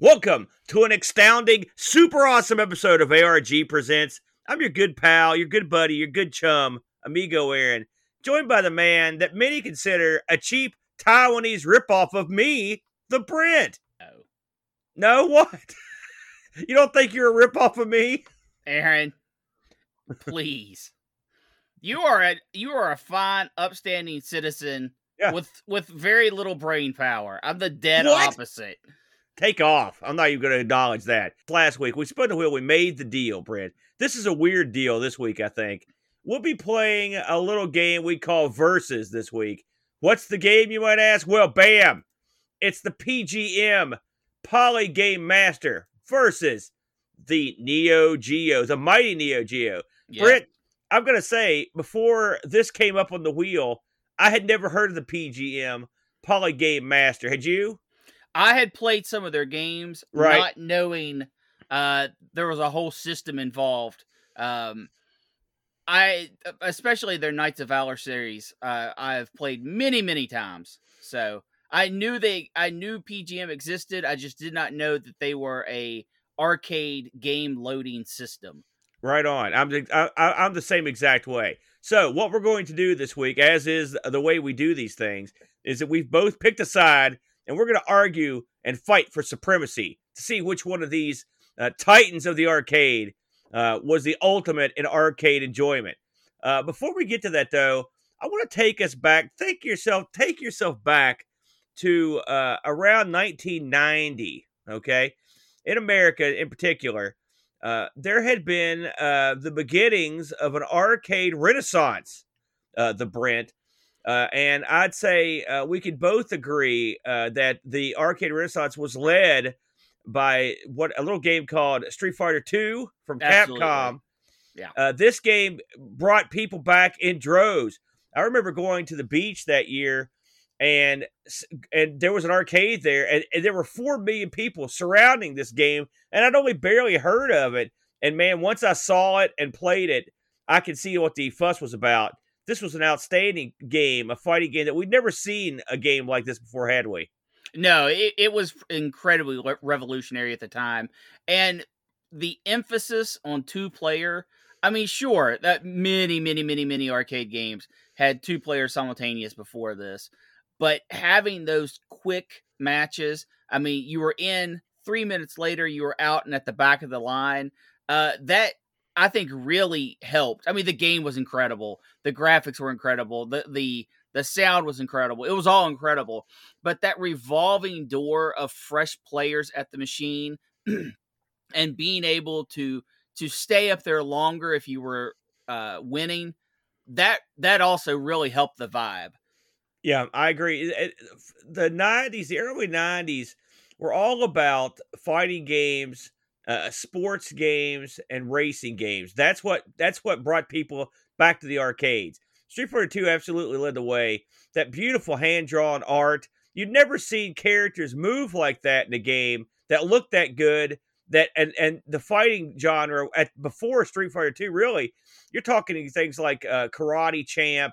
Welcome to an astounding, super awesome episode of ARG Presents. I'm your good pal, your good buddy, your good chum, Amigo Aaron, joined by the man that many consider a cheap Taiwanese ripoff of me, the Brent. No, what? You don't think you're a ripoff of me? Aaron, please. You are a fine, upstanding citizen with very little brain power. I'm the dead opposite. Take off. I'm not even going to acknowledge that. Last week, we spun the wheel. We made the deal, Brent. This is a weird deal this week, I think. We'll be playing a little game we call Versus this week. What's the game, you might ask? Well, bam. It's the PGM, Poly Game Master, versus the Neo Geo, the mighty Neo Geo. Yeah. Brent, I'm going to say, before this came up on the wheel, I had never heard of the PGM, Poly Game Master. Had you? I had played some of their games, not knowing there was a whole system involved. I, especially their Knights of Valor series, I've played many, many times. So I knew PGM existed. I just did not know that they were a arcade game loading system. Right on. I'm the same exact way. So what we're going to do this week, as is the way we do these things, is that we've both picked a side. And we're going to argue and fight for supremacy to see which one of these titans of the arcade was the ultimate in arcade enjoyment. Before we get to that, though, I want to take us back. Take yourself back to around 1990, okay? In America, in particular, there had been the beginnings of an arcade renaissance, the Brent. And I'd say we could both agree that the arcade renaissance was led by a little game called Street Fighter II from Capcom. Yeah, this game brought people back in droves. I remember going to the beach that year, and there was an arcade there, and there were 4 million people surrounding this game, and I'd only barely heard of it. And man, once I saw it and played it, I could see what the fuss was about. This was an outstanding game, a fighting game that we'd never seen a game like this before, had we? No, it was incredibly revolutionary at the time. And the emphasis on two-player, I mean, sure, that many, many, many, many arcade games had two-player simultaneous before this. But having those quick matches, I mean, you were in, 3 minutes later, you were out and at the back of the line. That I think really helped. I mean, the game was incredible. The graphics were incredible. The sound was incredible. It was all incredible. But that revolving door of fresh players at the machine and being able to stay up there longer if you were winning, that also really helped the vibe. Yeah, I agree. The 90s, the early 90s were all about fighting games, sports games, and racing games. That's what brought people back to the arcades. Street Fighter II absolutely led the way. That beautiful hand-drawn art. You'd never seen characters move like that in a game that looked that good. That and the fighting genre before Street Fighter II, really, you're talking things like Karate Champ,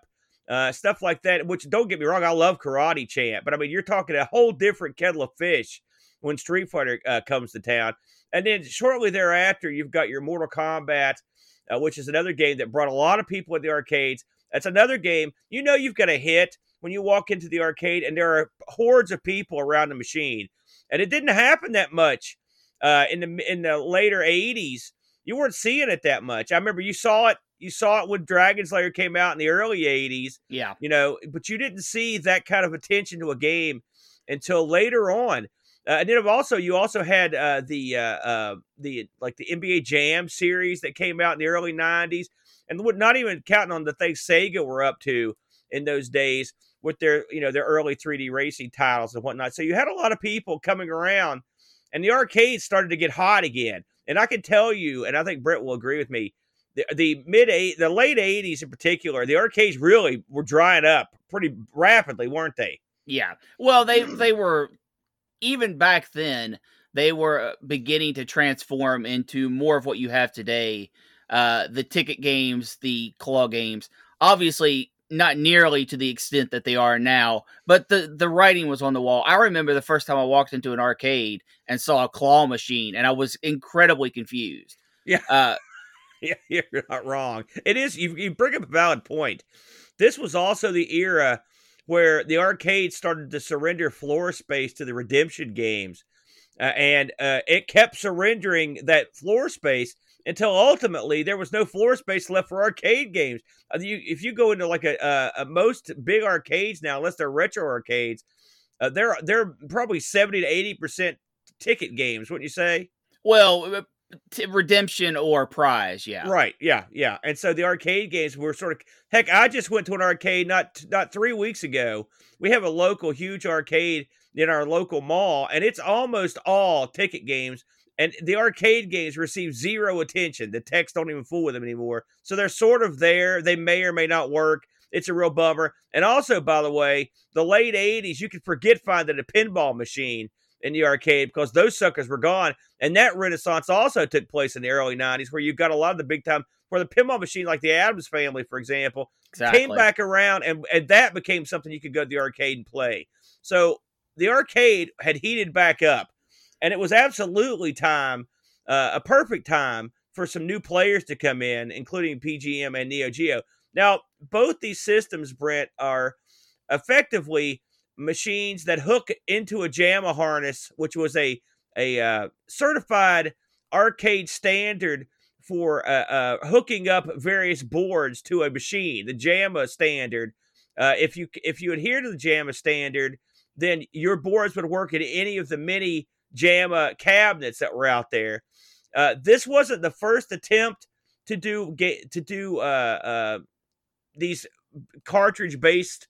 stuff like that, which, don't get me wrong, I love Karate Champ, but I mean, you're talking a whole different kettle of fish when Street Fighter comes to town. And then shortly thereafter, you've got your Mortal Kombat, which is another game that brought a lot of people at the arcades. That's another game. You know you've got a hit when you walk into the arcade, and there are hordes of people around the machine. And it didn't happen that much in the later 80s. You weren't seeing it that much. I remember you saw it. You saw it when Dragon's Lair came out in the early 80s. Yeah, you know, but you didn't see that kind of attention to a game until later on. And then also, you also had the NBA Jam series that came out in the early 90s. And not even counting on the things Sega were up to in those days with their early 3D racing titles and whatnot. So you had a lot of people coming around, and the arcades started to get hot again. And I can tell you, and I think Brent will agree with me, the late 80s in particular, the arcades really were drying up pretty rapidly, weren't they? Yeah. Well, they were. Even back then, they were beginning to transform into more of what you have today. The ticket games, the claw games. Obviously, not nearly to the extent that they are now, but the writing was on the wall. I remember the first time I walked into an arcade and saw a claw machine, and I was incredibly confused. Yeah. Yeah, you're not wrong. It is, you bring up a valid point. This was also the era where the arcade started to surrender floor space to the redemption games. And it kept surrendering that floor space until ultimately there was no floor space left for arcade games. If you go into like a most big arcades now, unless they're retro arcades, they're probably 70 to 80% ticket games, wouldn't you say? Well, redemption or prize, yeah. Right, yeah. And so the arcade games were sort of... Heck, I just went to an arcade not 3 weeks ago. We have a local huge arcade in our local mall, and it's almost all ticket games. And the arcade games receive zero attention. The techs don't even fool with them anymore. So they're sort of there. They may or may not work. It's a real bummer. And also, by the way, the late 80s, you could forget finding a pinball machine in the arcade because those suckers were gone. And that renaissance also took place in the early 90s where you got a lot of the big time, where the pinball machine, like the Addams Family, for example, exactly, came back around, and that became something you could go to the arcade and play. So the arcade had heated back up, and it was absolutely time, a perfect time for some new players to come in, including PGM and Neo Geo. Now, both these systems, Brent, are effectively machines that hook into a Jamma harness, which was a certified arcade standard for hooking up various boards to a machine, the Jamma standard. If you adhere to the Jamma standard, then your boards would work in any of the many Jamma cabinets that were out there. This wasn't the first attempt to do these cartridge-based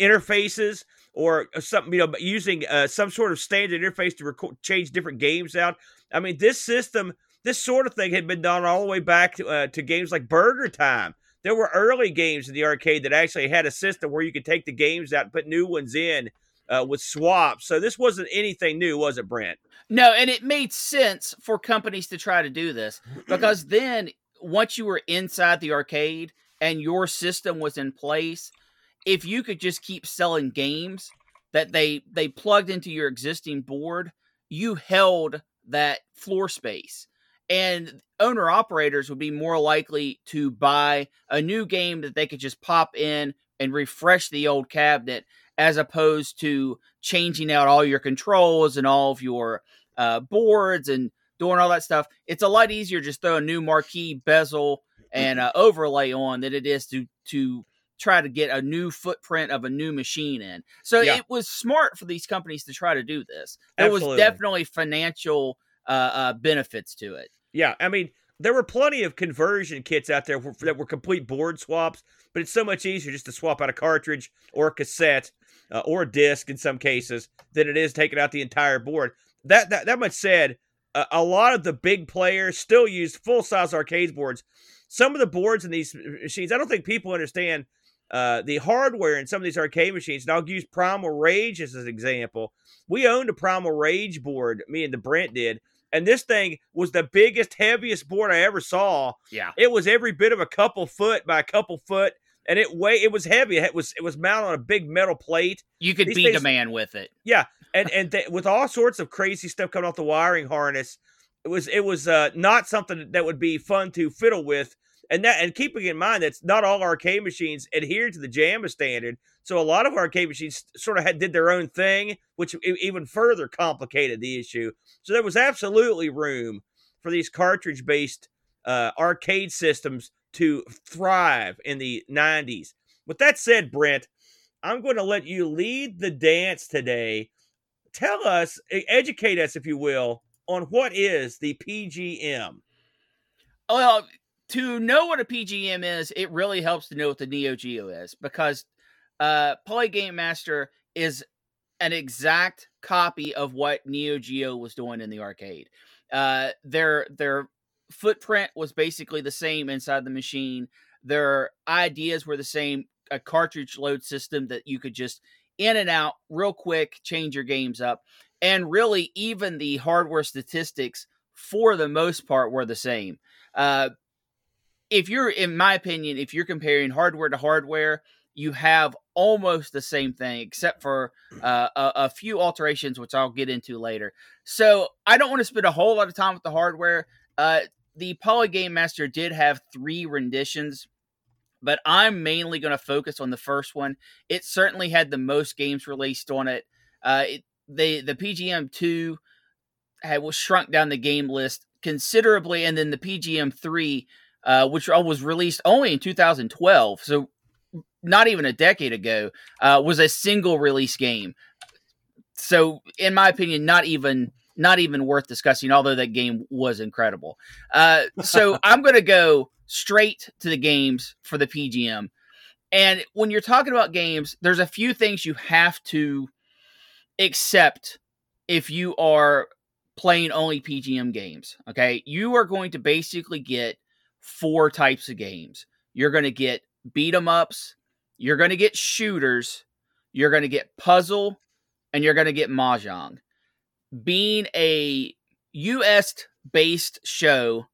interfaces or something, using some sort of standard interface to change different games out. I mean, this system, this sort of thing had been done all the way back to games like Burger Time. There were early games in the arcade that actually had a system where you could take the games out and put new ones in with swaps. So this wasn't anything new, was it, Brent? No, and it made sense for companies to try to do this because then once you were inside the arcade and your system was in place, if you could just keep selling games that they plugged into your existing board, you held that floor space. And owner-operators would be more likely to buy a new game that they could just pop in and refresh the old cabinet as opposed to changing out all your controls and all of your boards and doing all that stuff. It's a lot easier to just throw a new marquee, bezel, and overlay on than it is to try to get a new footprint of a new machine in. So yeah, it was smart for these companies to try to do this. There Absolutely. Was definitely financial benefits to it. Yeah, I mean, there were plenty of conversion kits out there that were complete board swaps, but it's so much easier just to swap out a cartridge or a cassette or a disc in some cases than it is taking out the entire board. That much said, a lot of the big players still used full-size arcade boards. Some of the boards in these machines, I don't think people understand the hardware in some of these arcade machines, and I'll use Primal Rage as an example. We owned a Primal Rage board, me and the Brent did, and this thing was the biggest, heaviest board I ever saw. Yeah. It was every bit of a couple foot by a couple foot, and it was heavy. It was mounted on a big metal plate. You could beat a man with it. Yeah. And with all sorts of crazy stuff coming off the wiring harness, it was not something that would be fun to fiddle with. And keeping in mind that not all arcade machines adhere to the Jamma standard, so a lot of arcade machines sort of did their own thing, which even further complicated the issue. So there was absolutely room for these cartridge-based arcade systems to thrive in the 90s. With that said, Brent, I'm going to let you lead the dance today. Tell us, educate us, if you will, on what is the PGM. Well, to know what a PGM is, it really helps to know what the Neo Geo is, because Poly Game Master is an exact copy of what Neo Geo was doing in the arcade. Their footprint was basically the same inside the machine. Their ideas were the same, a cartridge load system that you could just in and out real quick, change your games up. And really, even the hardware statistics, for the most part, were the same. if you're, in my opinion, if you're comparing hardware to hardware, you have almost the same thing, except for a few alterations, which I'll get into later. So I don't want to spend a whole lot of time with the hardware. The Poly Game Master did have 3 renditions, but I'm mainly going to focus on the first one. It certainly had the most games released on it. The PGM2 was shrunk down the game list considerably, and then the PGM3, which was released only in 2012, so not even a decade ago, was a single release game. So, in my opinion, not even worth discussing, although that game was incredible. So I'm going to go straight to the games for the PGM. And when you're talking about games, there's a few things you have to accept if you are playing only PGM games. Okay. You are going to basically get 4 types of games. You're going to get beat 'em ups, you're going to get shooters, you're going to get puzzle, and you're going to get mahjong. Being a US-based show,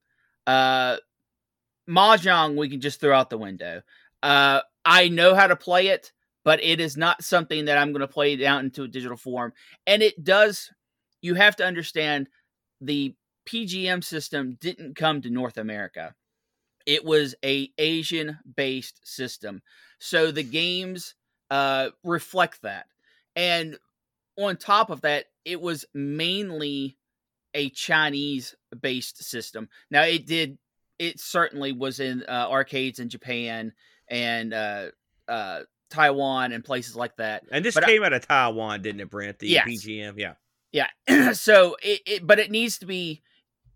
mahjong we can just throw out the window. I know how to play it, but it is not something that I'm going to play it out into a digital form. And it does, you have to understand, the PGM system didn't come to North America. It was a Asian-based system. So the games reflect that. And on top of that, it was mainly a Chinese-based system. Now, it certainly was in arcades in Japan and Taiwan and places like that. And this came out of Taiwan, didn't it, Brent? The yes. PGM, yeah. Yeah, so but it needs to be,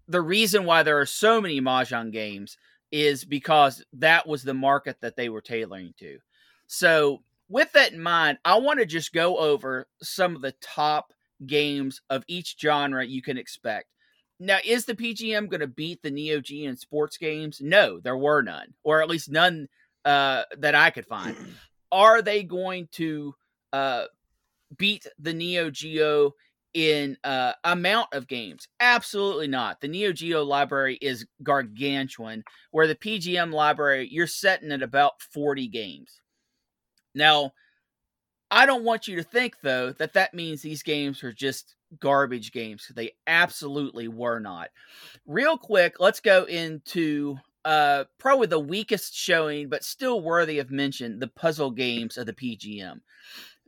the reason why there are so many mahjong games is because that was the market that they were tailoring to. So with that in mind, I want to just go over some of the top games of each genre you can expect. Now, is the PGM going to beat the Neo Geo in sports games? No, there were none, or at least none that I could find. Are they going to beat the Neo Geo in amount of games? Absolutely not. The Neo Geo library is gargantuan, where the PGM library, you're setting at about 40 games. Now, I don't want you to think, though, that means these games are just garbage games. They absolutely were not. Real quick, let's go into probably the weakest showing, but still worthy of mention, the puzzle games of the PGM.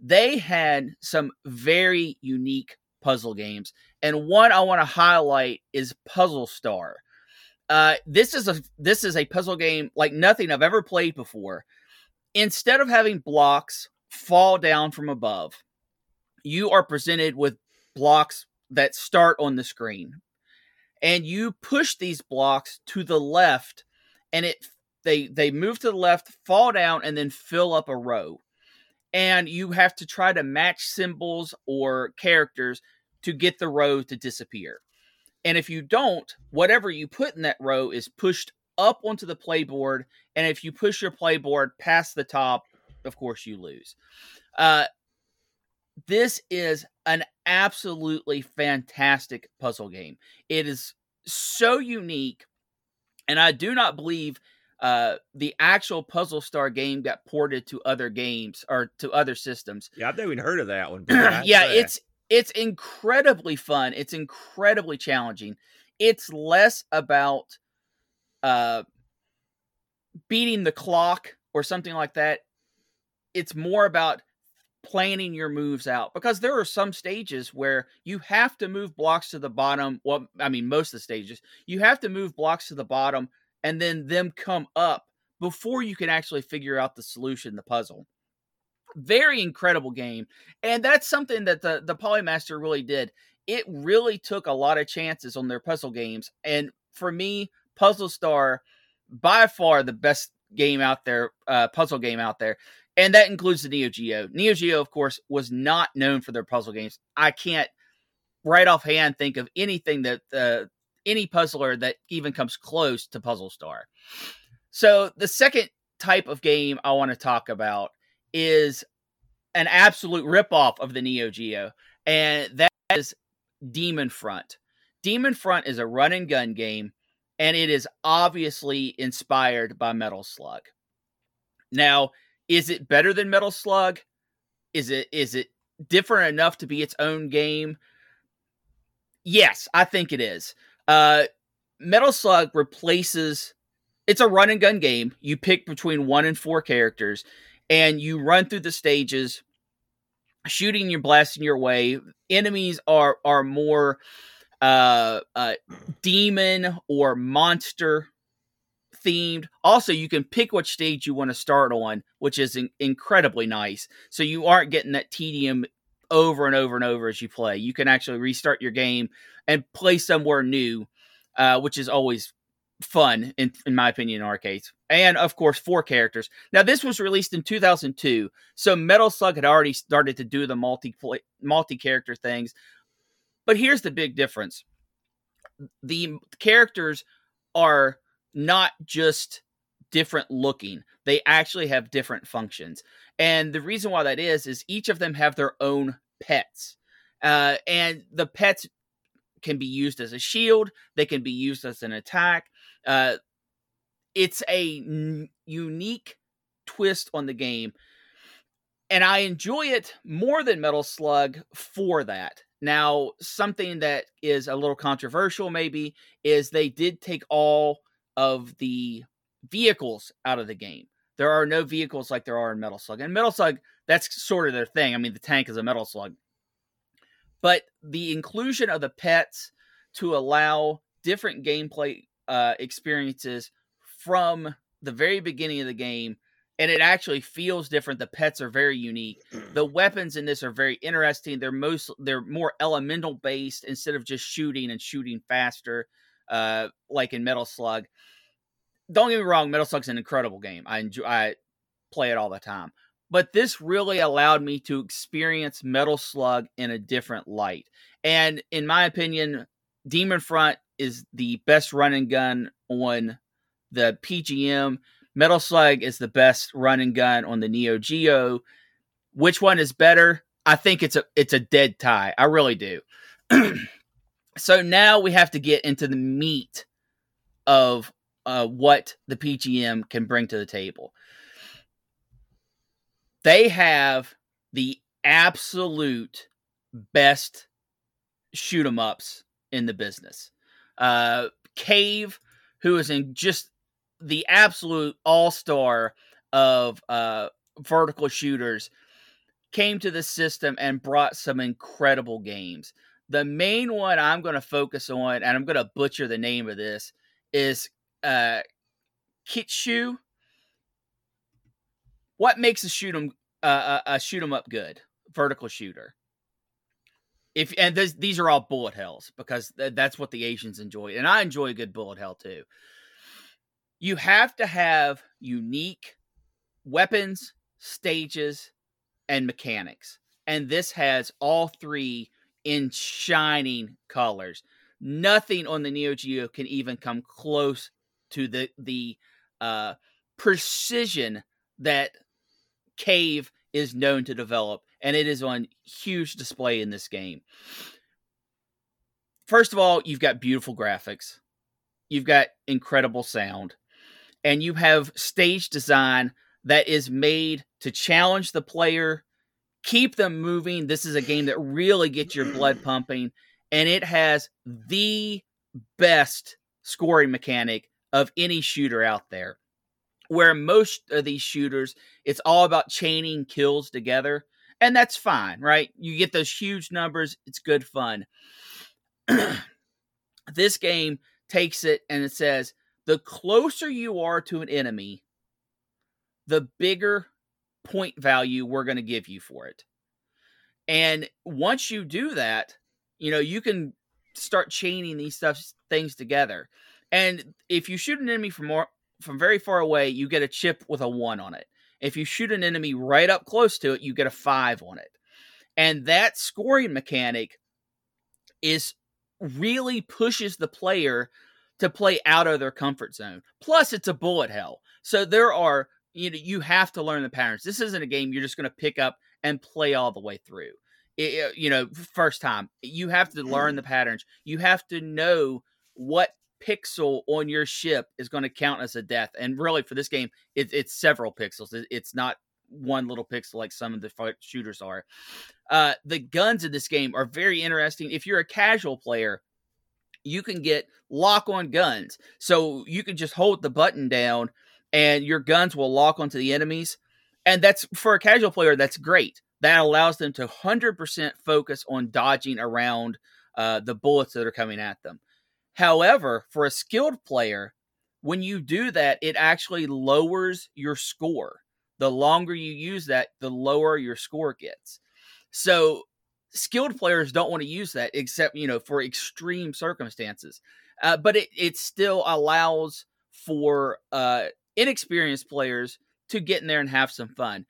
They had some very unique puzzle games, and one I want to highlight is Puzzle Star. This is a puzzle game like nothing I've ever played before. Instead of having blocks fall down from above, you are presented with blocks that start on the screen, and you push these blocks to the left, and they move to the left, fall down, and then fill up a row. And you have to try to match symbols or characters to get the row to disappear. And if you don't, whatever you put in that row is pushed up onto the playboard. And if you push your playboard past the top, of course, you lose. This is an absolutely fantastic puzzle game. It is so unique. And I do not believe the actual Puzzle Star game got ported to other games or to other systems. Yeah, I've never even heard of that one. Yeah, it's incredibly fun. It's incredibly challenging. It's less about beating the clock or something like that. It's more about planning your moves out, because there are some stages where you have to move blocks to the bottom. Well, I mean, most of the stages, you have to move blocks to the bottom and then them come up before you can actually figure out the solution, the puzzle. Very incredible game. And that's something that the Poly Master really did. It really took a lot of chances on their puzzle games. And for me, Puzzle Star, by far the best game out there, puzzle game out there. And that includes the Neo Geo. Neo Geo, of course, was not known for their puzzle games. I can't right offhand think of anything that any puzzler that even comes close to Puzzle Star. So the second type of game I want to talk about is an absolute ripoff of the Neo Geo, and that is Demon Front. Demon Front is a run and gun game, and it is obviously inspired by Metal Slug. Now, is it better than Metal Slug? Is it different enough to be its own game? Yes, I think it is. Metal Slug replaces... It's a run-and-gun game. You pick between 1 and 4 characters, and you run through the stages, shooting and blasting your way. Enemies are more demon or monster themed. Also, you can pick which stage you want to start on, which is incredibly nice. So you aren't getting that tedium over and over and over as you play. You can actually restart your game and play somewhere new, which is always fun, in my opinion, in arcades. And, of course, 4 characters. Now, this was released in 2002, so Metal Slug had already started to do the multi-character things. But here's the big difference. The characters are not just different looking. They actually have different functions. And the reason why that is each of them have their own pets. And the pets can be used as a shield. They can be used as an attack. It's a unique twist on the game. And I enjoy it more than Metal Slug for that. Now, something that is a little controversial maybe is they did take all of the vehicles out of the game. There are no vehicles like there are in Metal Slug. And Metal Slug, that's sort of their thing. I mean, the tank is a Metal Slug. But the inclusion of the pets to allow different gameplay experiences from the very beginning of the game, and it actually feels different. The pets are very unique. The weapons in this are very interesting. They're more elemental based instead of just shooting and shooting faster, like in Metal Slug. Don't get me wrong, Metal Slug's an incredible game. I play it all the time. But this really allowed me to experience Metal Slug in a different light. And in my opinion, Demon Front is the best run and gun on the PGM. Metal Slug is the best run and gun on the Neo Geo. Which one is better? I think it's a dead tie. I really do. So now we have to get into the meat of what the PGM can bring to the table. They have the absolute best shoot 'em ups in the business. Cave, who is in just the absolute all-star of vertical shooters, came to the system and brought some incredible games. The main one I'm going to focus on, and I'm going to butcher the name of this, is Kitshu. What makes a shoot 'em up good? Vertical shooter. These are all bullet hells, because that's what the Asians enjoy. And I enjoy a good bullet hell too. You have to have unique weapons, stages, and mechanics. And this has all three in shining colors. Nothing on the Neo Geo can even come close to the precision that Cave is known to develop. And it is on huge display in this game. First of all, you've got beautiful graphics. You've got incredible sound. And you have stage design that is made to challenge the player, keep them moving. This is a game that really gets your blood pumping, and it has the best scoring mechanic of any shooter out there. Where most of these shooters, it's all about chaining kills together, and that's fine, right? You get those huge numbers, it's good fun. This game takes it and it says, the closer you are to an enemy, the bigger point value we're going to give you for it. And once you do that, you can start chaining these things together. And if you shoot an enemy from very far away, you get a chip with a 1 on it. If you shoot an enemy right up close to it, you get a 5 on it. And that scoring mechanic is really pushes the player to play out of their comfort zone. Plus, it's a bullet hell. So there are, you have to learn the patterns. This isn't a game you're just going to pick up and play all the way through. First time. You have to learn the patterns. You have to know what pixel on your ship is going to count as a death. And really for this game, it's several pixels. It's not one little pixel like some of the fight shooters are. The guns in this game are very interesting. If you're a casual player, you can get lock on guns. So you can just hold the button down and your guns will lock onto the enemies. And that's, for a casual player, that's great. That allows them to 100% focus on dodging around the bullets that are coming at them. However, for a skilled player, when you do that, it actually lowers your score. The longer you use that, the lower your score gets. So skilled players don't want to use that except, you know, for extreme circumstances. But it still allows for inexperienced players to get in there and have some fun.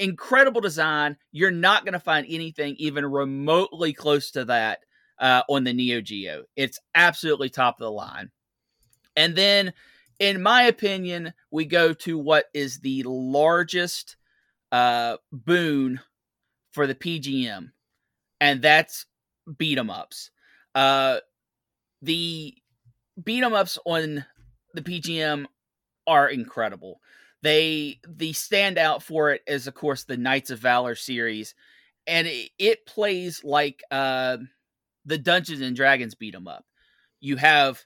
Incredible design. You're not going to find anything even remotely close to that on the Neo Geo. It's absolutely top of the line. And then, in my opinion, we go to what is the largest boon for the PGM, and that's beat 'em ups. The beat 'em ups on the PGM are incredible. The standout for it is, of course, the Knights of Valor series, and it plays like the Dungeons and Dragons beat 'em up. You have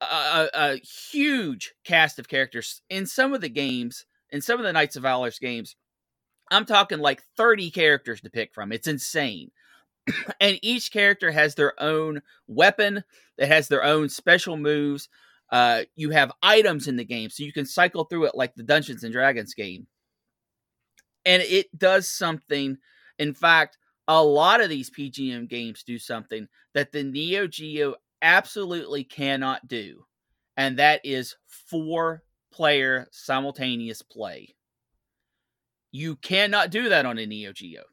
a huge cast of characters in some of the games, in some of the Knights of Valor's games. I'm talking like 30 characters to pick from. It's insane. And each character has their own weapon that has their own special moves. You have items in the game, so you can cycle through it like the Dungeons and Dragons game. And it does something. In fact, a lot of these PGM games do something that the Neo Geo absolutely cannot do, and that is 4-player simultaneous play. You cannot do that on a Neo Geo.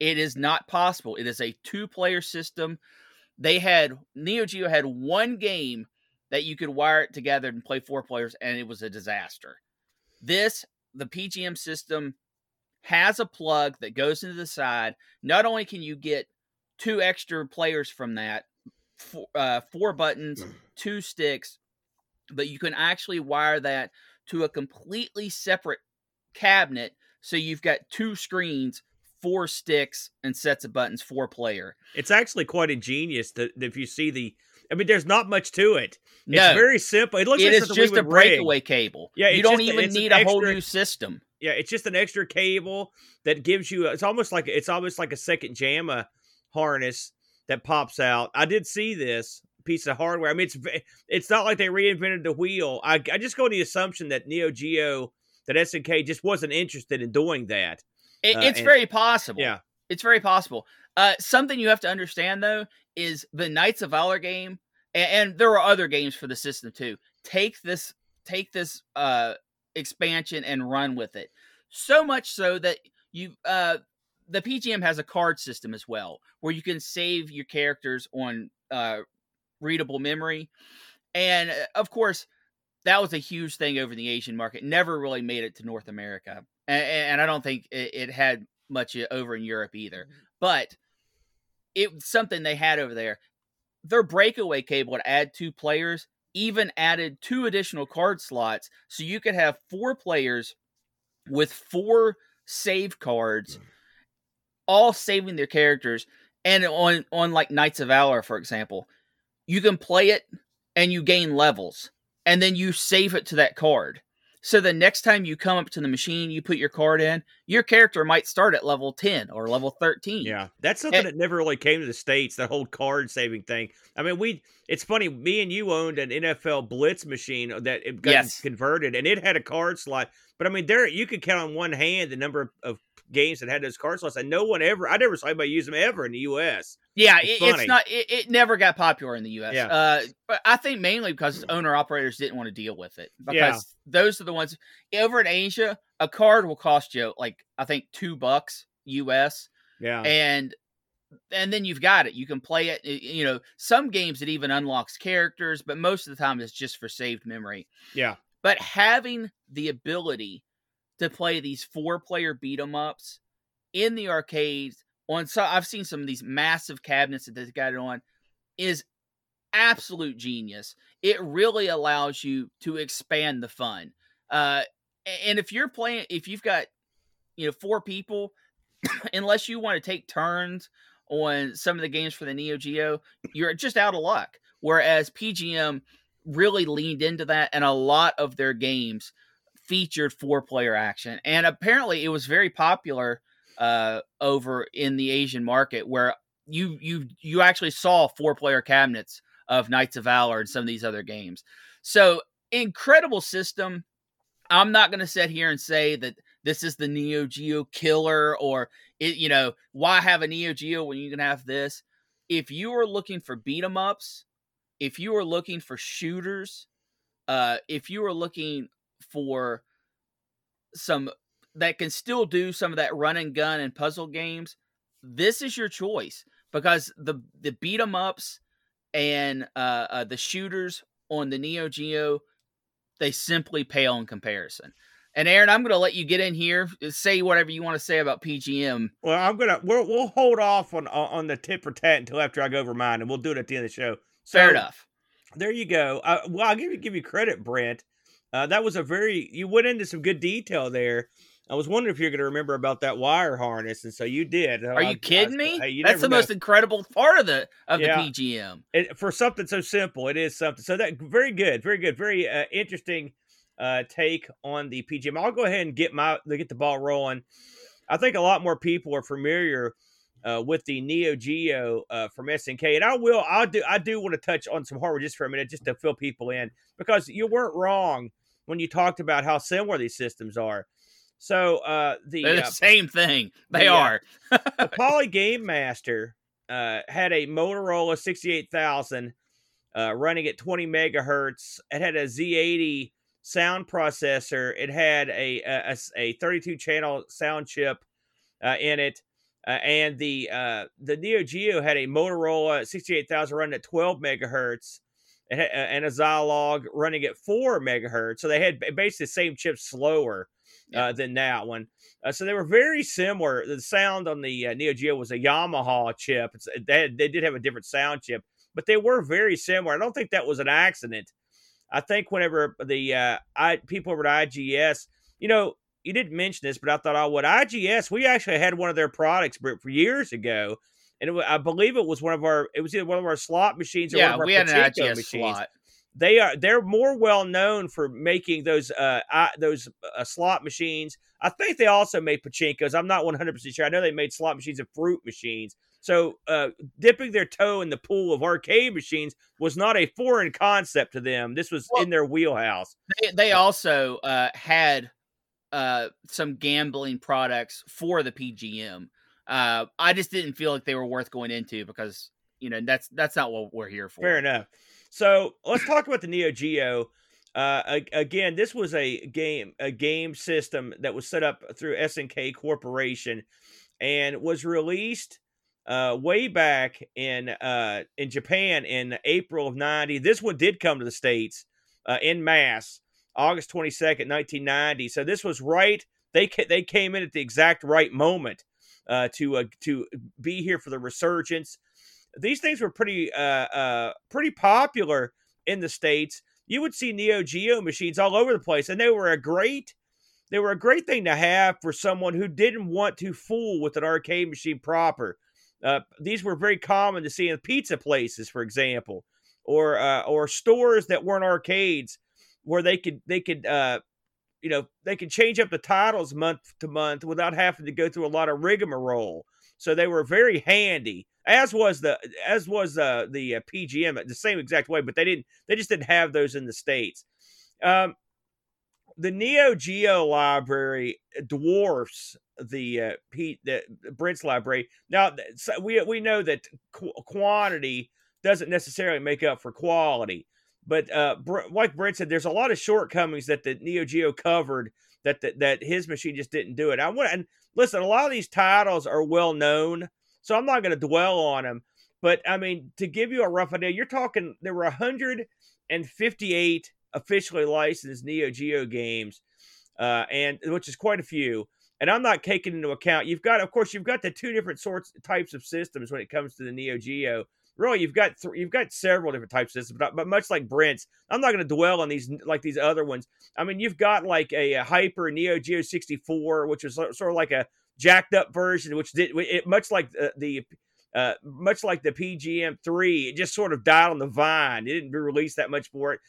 It is not possible. It is a 2-player system. Neo Geo had one game that you could wire it together and play 4 players, and it was a disaster. The PGM system has a plug that goes into the side. Not only can you get 2 extra players from that, 4 buttons, 2 sticks, but you can actually wire that to a completely separate cabinet. So you've got 2 screens, 4 sticks, and sets of buttons, 4-player. It's actually quite ingenious that if you see there's not much to it. No. It's very simple. It looks like it's just a breakaway cable. Yeah, you don't even need a whole new system. Yeah, it's just an extra cable that gives you. It's almost like a second Jamma harness that pops out. I did see this piece of hardware. I mean, it's not like they reinvented the wheel. I just go to the assumption that Neo Geo, that SNK just wasn't interested in doing that. It's very possible. Yeah, it's very possible. Something you have to understand though is the Knights of Valor game, and there are other games for the system too. Take this. Expansion and run with it, so much so that you the PGM has a card system as well, where you can save your characters on readable memory. And of course, that was a huge thing over in the Asian market. Never really made it to North America, and I don't think it had much over in Europe either, but it was something they had over there. Their breakaway cable to add 2 players even added 2 additional card slots, so you could have 4 players with 4 save cards, all saving their characters. And on like Knights of Valor, for example, you can play it and you gain levels, and then you save it to that card. So the next time you come up to the machine, you put your card in, your character might start at level 10 or level 13. Yeah, that's something that never really came to the States, that whole card saving thing. I mean, it's funny, me and you owned an NFL Blitz machine that it got converted, and it had a card slot. But I mean, you could count on one hand the number of games that had those card slots, and I never saw anybody use them ever in the U.S. Yeah, it never got popular in the U.S. Yeah. But I think mainly because owner operators didn't want to deal with it, because those are the ones over in Asia. A card will cost you like, I think, $2 U.S. Yeah, and then you've got it. You can play it. You know, some games it even unlocks characters, but most of the time it's just for saved memory. Yeah, but having the ability to play these 4-player beat 'em ups in the arcades. I've seen some of these massive cabinets that they've got it on, is absolute genius. It really allows you to expand the fun. And if you're playing, if you've got, you know, four people, unless you want to take turns on some of the games for the Neo Geo, you're just out of luck. Whereas PGM really leaned into that, and a lot of their games featured four-player action. And apparently it was very popular over in the Asian market, where you actually saw four-player cabinets of Knights of Valor and some of these other games. So, incredible system. I'm not going to sit here and say that this is the Neo Geo killer, or, it, you know, why have a Neo Geo when you can have this? If you are looking for beat-em-ups, if you are looking for shooters, if you are looking for some that can still do some of that run and gun and puzzle games, this is your choice, because the beat-em-ups and the shooters on the Neo Geo, they simply pale in comparison. And Aaron, I'm going to let you get in here, say whatever you want to say about PGM. Well, we'll hold off on the tit for tat until after I go over mine, and we'll do it at the end of the show. So, fair enough. There you go. Well, I'll give you credit, Brent. That was you went into some good detail there. I was wondering if you're going to remember about that wire harness, and so you did. Are you kidding me? Hey, that's the most incredible part of the PGM. For something so simple, it is something. So that very good, very interesting take on the PGM. I'll go ahead and get the ball rolling. I think a lot more people are familiar with the Neo Geo from SNK, and I do want to touch on some hardware just for a minute, just to fill people in, because you weren't wrong when you talked about how similar these systems are. So they're the same thing. They are. The Poly Game Master had a Motorola 68000 running at 20 megahertz. It had a Z80 sound processor. It had a 32 channel sound chip in it, and the Neo Geo had a Motorola 68000 running at 12 megahertz. It had, and a Zilog running at 4 megahertz. So they had basically the same chip, slower. Than that one. So they were very similar. The sound on the Neo Geo was a Yamaha chip. They did have a different sound chip, but they were very similar. I don't think that was an accident. I think whenever the people over at IGS, you know, you didn't mention this, but I thought, IGS, we actually had one of their products for years ago. And I believe it was either one of our slot machines or one of our pachinko machines. Slot. They're more well known for making those slot machines. I think they also made pachinkos. I'm not 100% sure. I know they made slot machines and fruit machines. So dipping their toe in the pool of arcade machines was not a foreign concept to them. This was in their wheelhouse. They also had some gambling products for the PGM. I just didn't feel like they were worth going into, because, you know, that's not what we're here for. Fair enough. So let's talk about the Neo Geo. Again, this was a game system that was set up through SNK Corporation, and was released way back in Japan in April of '90. This one did come to the States en masse, August 22nd, 1990. So this was right. They came in at the exact right moment to be here for the resurgence. These things were pretty popular in the States. You would see Neo Geo machines all over the place, and they were a great thing to have for someone who didn't want to fool with an arcade machine proper. These were very common to see in pizza places, for example, or stores that weren't arcades, where they could change up the titles month to month without having to go through a lot of rigmarole. So they were very handy. As was the PGM, the same exact way, but they just didn't have those in the States. The Neo Geo library dwarfs the Brent's library. Now, so we know that quantity doesn't necessarily make up for quality, but like Brent said, there's a lot of shortcomings that the Neo Geo covered that his machine just didn't do it. Listen, a lot of these titles are well known, so I'm not going to dwell on them, but I mean, to give you a rough idea, you're talking, there were 158 officially licensed Neo Geo games, and which is quite a few. And I'm not taking into account, you've got the two different types of systems when it comes to the Neo Geo, really, you've got several different types of systems, but much like Brent's, I'm not going to dwell on these other ones. I mean, you've got like a Hyper Neo Geo 64, which is sort of like a jacked up version, which did it much like the PGM3. It just sort of died on the vine. It didn't release that much for it.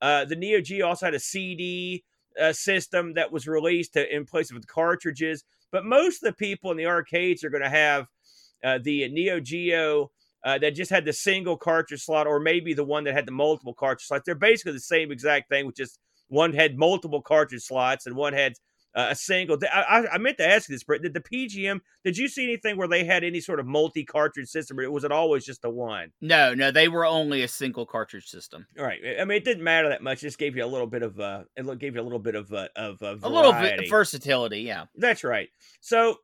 The Neo Geo also had a CD system that was released in place of the cartridges. But most of the people in the arcades are going to have the Neo Geo that just had the single cartridge slot, or maybe the one that had the multiple cartridge slots. They're basically the same exact thing, which is one had multiple cartridge slots and one had a single. I meant to ask you this, Brett. Did the PGM, did you see anything where they had any sort of multi-cartridge system, or was it always just the one? No, they were only a single cartridge system. All right. I mean, it didn't matter that much. It just gave you a little bit of variety. A little bit of versatility, yeah. That's right. So,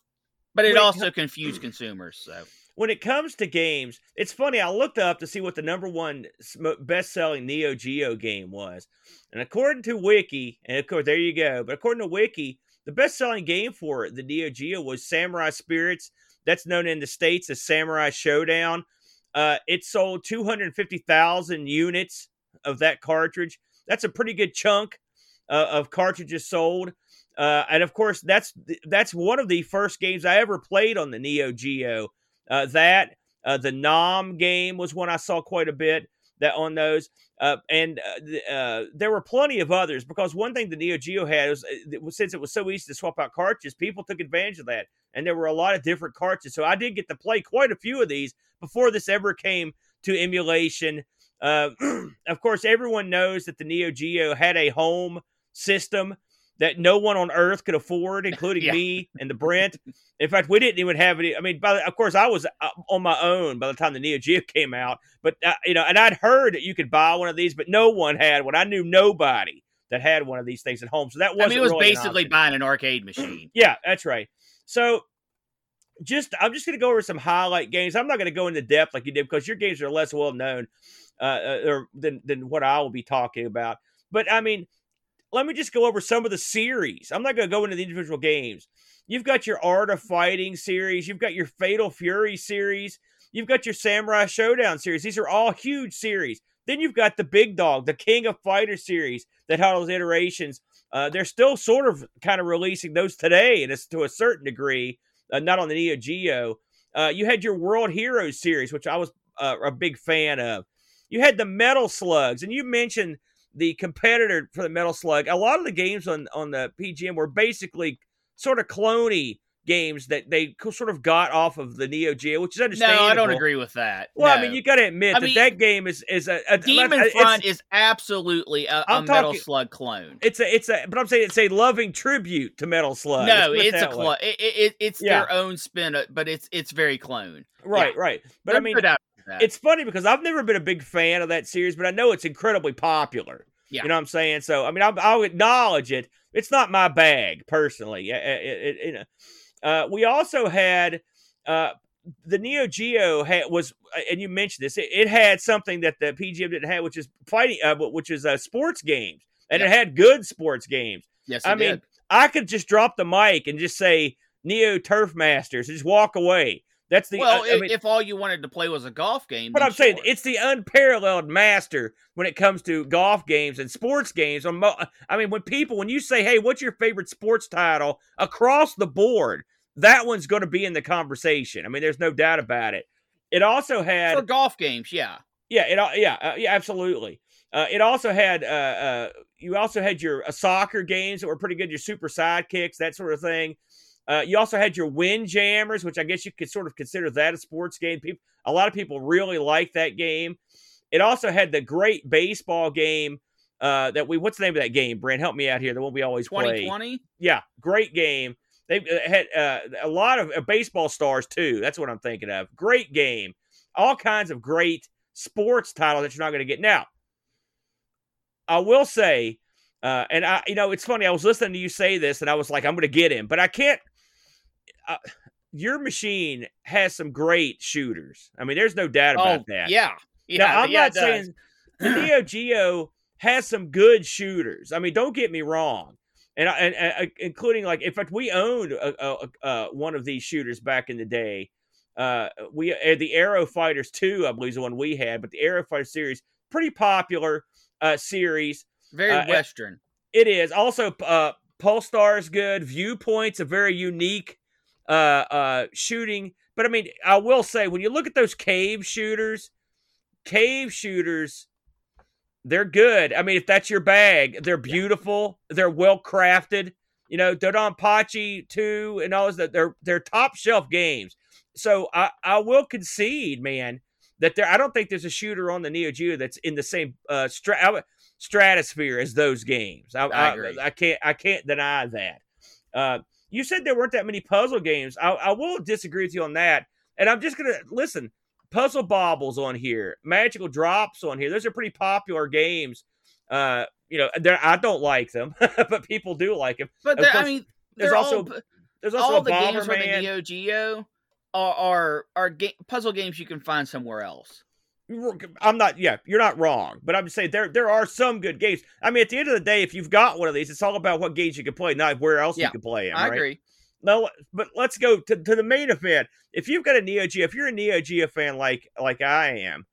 but it also confused consumers, so. When it comes to games, it's funny. I looked up to see what the number one best-selling Neo Geo game was. And according to Wiki, and of course, there you go. But according to Wiki, the best-selling game for the Neo Geo was Samurai Spirits. That's known in the States as Samurai Showdown. It sold 250,000 units of that cartridge. That's a pretty good chunk of cartridges sold. And, of course, that's one of the first games I ever played on the Neo Geo. The Nom game was one I saw quite a bit that on those. There were plenty of others, because one thing the Neo Geo had was since it was so easy to swap out cartridges, people took advantage of that. And there were a lot of different cartridges. So I did get to play quite a few of these before this ever came to emulation. Of course, everyone knows that the Neo Geo had a home system that no one on earth could afford, including me and the Brent. In fact, we didn't even have any. I mean, of course, I was on my own by the time the Neo Geo came out. But, and I'd heard that you could buy one of these, but no one had one. I knew nobody that had one of these things at home. So that wasn't really basically buying an arcade machine. Yeah, that's right. So I'm just going to go over some highlight games. I'm not going to go into depth like you did, because your games are less well-known than what I will be talking about. But, I mean, let me just go over some of the series. I'm not going to go into the individual games. You've got your Art of Fighting series. You've got your Fatal Fury series. You've got your Samurai Showdown series. These are all huge series. Then you've got the Big Dog, the King of Fighters series that had all those iterations. They're still sort of kind of releasing those today, and it's to a certain degree, not on the Neo Geo. You had your World Heroes series, which I was a big fan of. You had the Metal Slugs, and you mentioned the competitor for the Metal Slug. A lot of the games on the PGM were basically sort of clone-y games that they sort of got off of the Neo Geo, which is understandable. No, I don't agree with that. Well, no. I mean, you got to admit that game is a Demon Front is absolutely a Metal Slug clone. But I'm saying it's a loving tribute to Metal Slug. No, it's a clone. It's their own spin, but it's very clone. Right, right. But I mean, it's funny because I've never been a big fan of that series, but I know it's incredibly popular. Yeah. You know what I'm saying? So, I mean, I'll acknowledge it. It's not my bag, personally. We also had the Neo Geo and you mentioned this, it had something that the PGM didn't have, which is fighting, sports games, and it had good sports games. Yes, I mean, I could just drop the mic and just say Neo Turf Masters and just walk away. That's the if all you wanted to play was a golf game. But I'm saying it's the unparalleled master when it comes to golf games and sports games. When you say, hey, what's your favorite sports title across the board, that one's going to be in the conversation. I mean, there's no doubt about it. It also had for golf games. Yeah. Yeah, absolutely. It also had you also had your soccer games that were pretty good. Your Super Sidekicks, that sort of thing. You also had your Windjammers, which I guess you could sort of consider that a sports game. A lot of people really like that game. It also had the great baseball game what's the name of that game, Brent? Help me out here. The one we always play. 2020? Yeah, great game. They had a lot of Baseball Stars, too. That's what I'm thinking of. Great game. All kinds of great sports titles that you're not going to get. Now, I will say, it's funny, I was listening to you say this, and I was like, I'm going to get him. But I can't. Your machine has some great shooters. I mean, there's no doubt about that. Yeah. Now, I'm not saying the Neo Geo has some good shooters. I mean, don't get me wrong, and including, like, in fact, we owned one of these shooters back in the day. The Aero Fighters 2, I believe, is the one we had, but the Aero Fighters series, pretty popular series. Very Western. It is. Also, Puzzle Star is good. Viewpoint's a very unique shooting. But, I mean, I will say, when you look at those cave shooters, they're good. I mean, if that's your bag, they're beautiful. Yeah. They're well-crafted. You know, Dodonpachi 2 and all is that they're top-shelf games. So I will concede, man, that I don't think there's a shooter on the Neo Geo that's in the same stratosphere as those games. I agree. I can't deny that. You said there weren't that many puzzle games. I will disagree with you on that. And I'm just gonna listen. Puzzle Bobbles on here, Magical Drops on here. Those are pretty popular games. You know, I don't like them, but people do like them. But course, I mean, there's also all the games for the Neo Geo. Are puzzle games you can find somewhere else. I'm not. Yeah, you're not wrong. But I'm just saying there are some good games. I mean, at the end of the day, if you've got one of these, it's all about what games you can play, not where else you can play them. I agree. No, but let's go to the main event. If you've got a Neo Geo, if you're a Neo Geo fan like I am,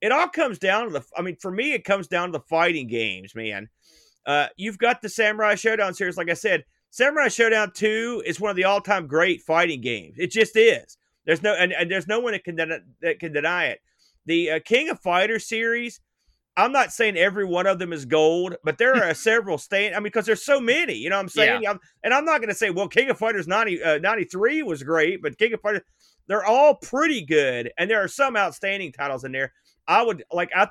it all comes down to the. I mean, for me, it comes down to the fighting games, man. You've got the Samurai Showdown series, like I said. Samurai Showdown 2 is one of the all-time great fighting games. It just is. There's no and there's no one that can deny it. The King of Fighters series, I'm not saying every one of them is gold, but there are several because there's so many. You know what I'm saying? Yeah. I'm not going to say, well, King of Fighters 93 was great, but King of Fighters, they're all pretty good, and there are some outstanding titles in there. I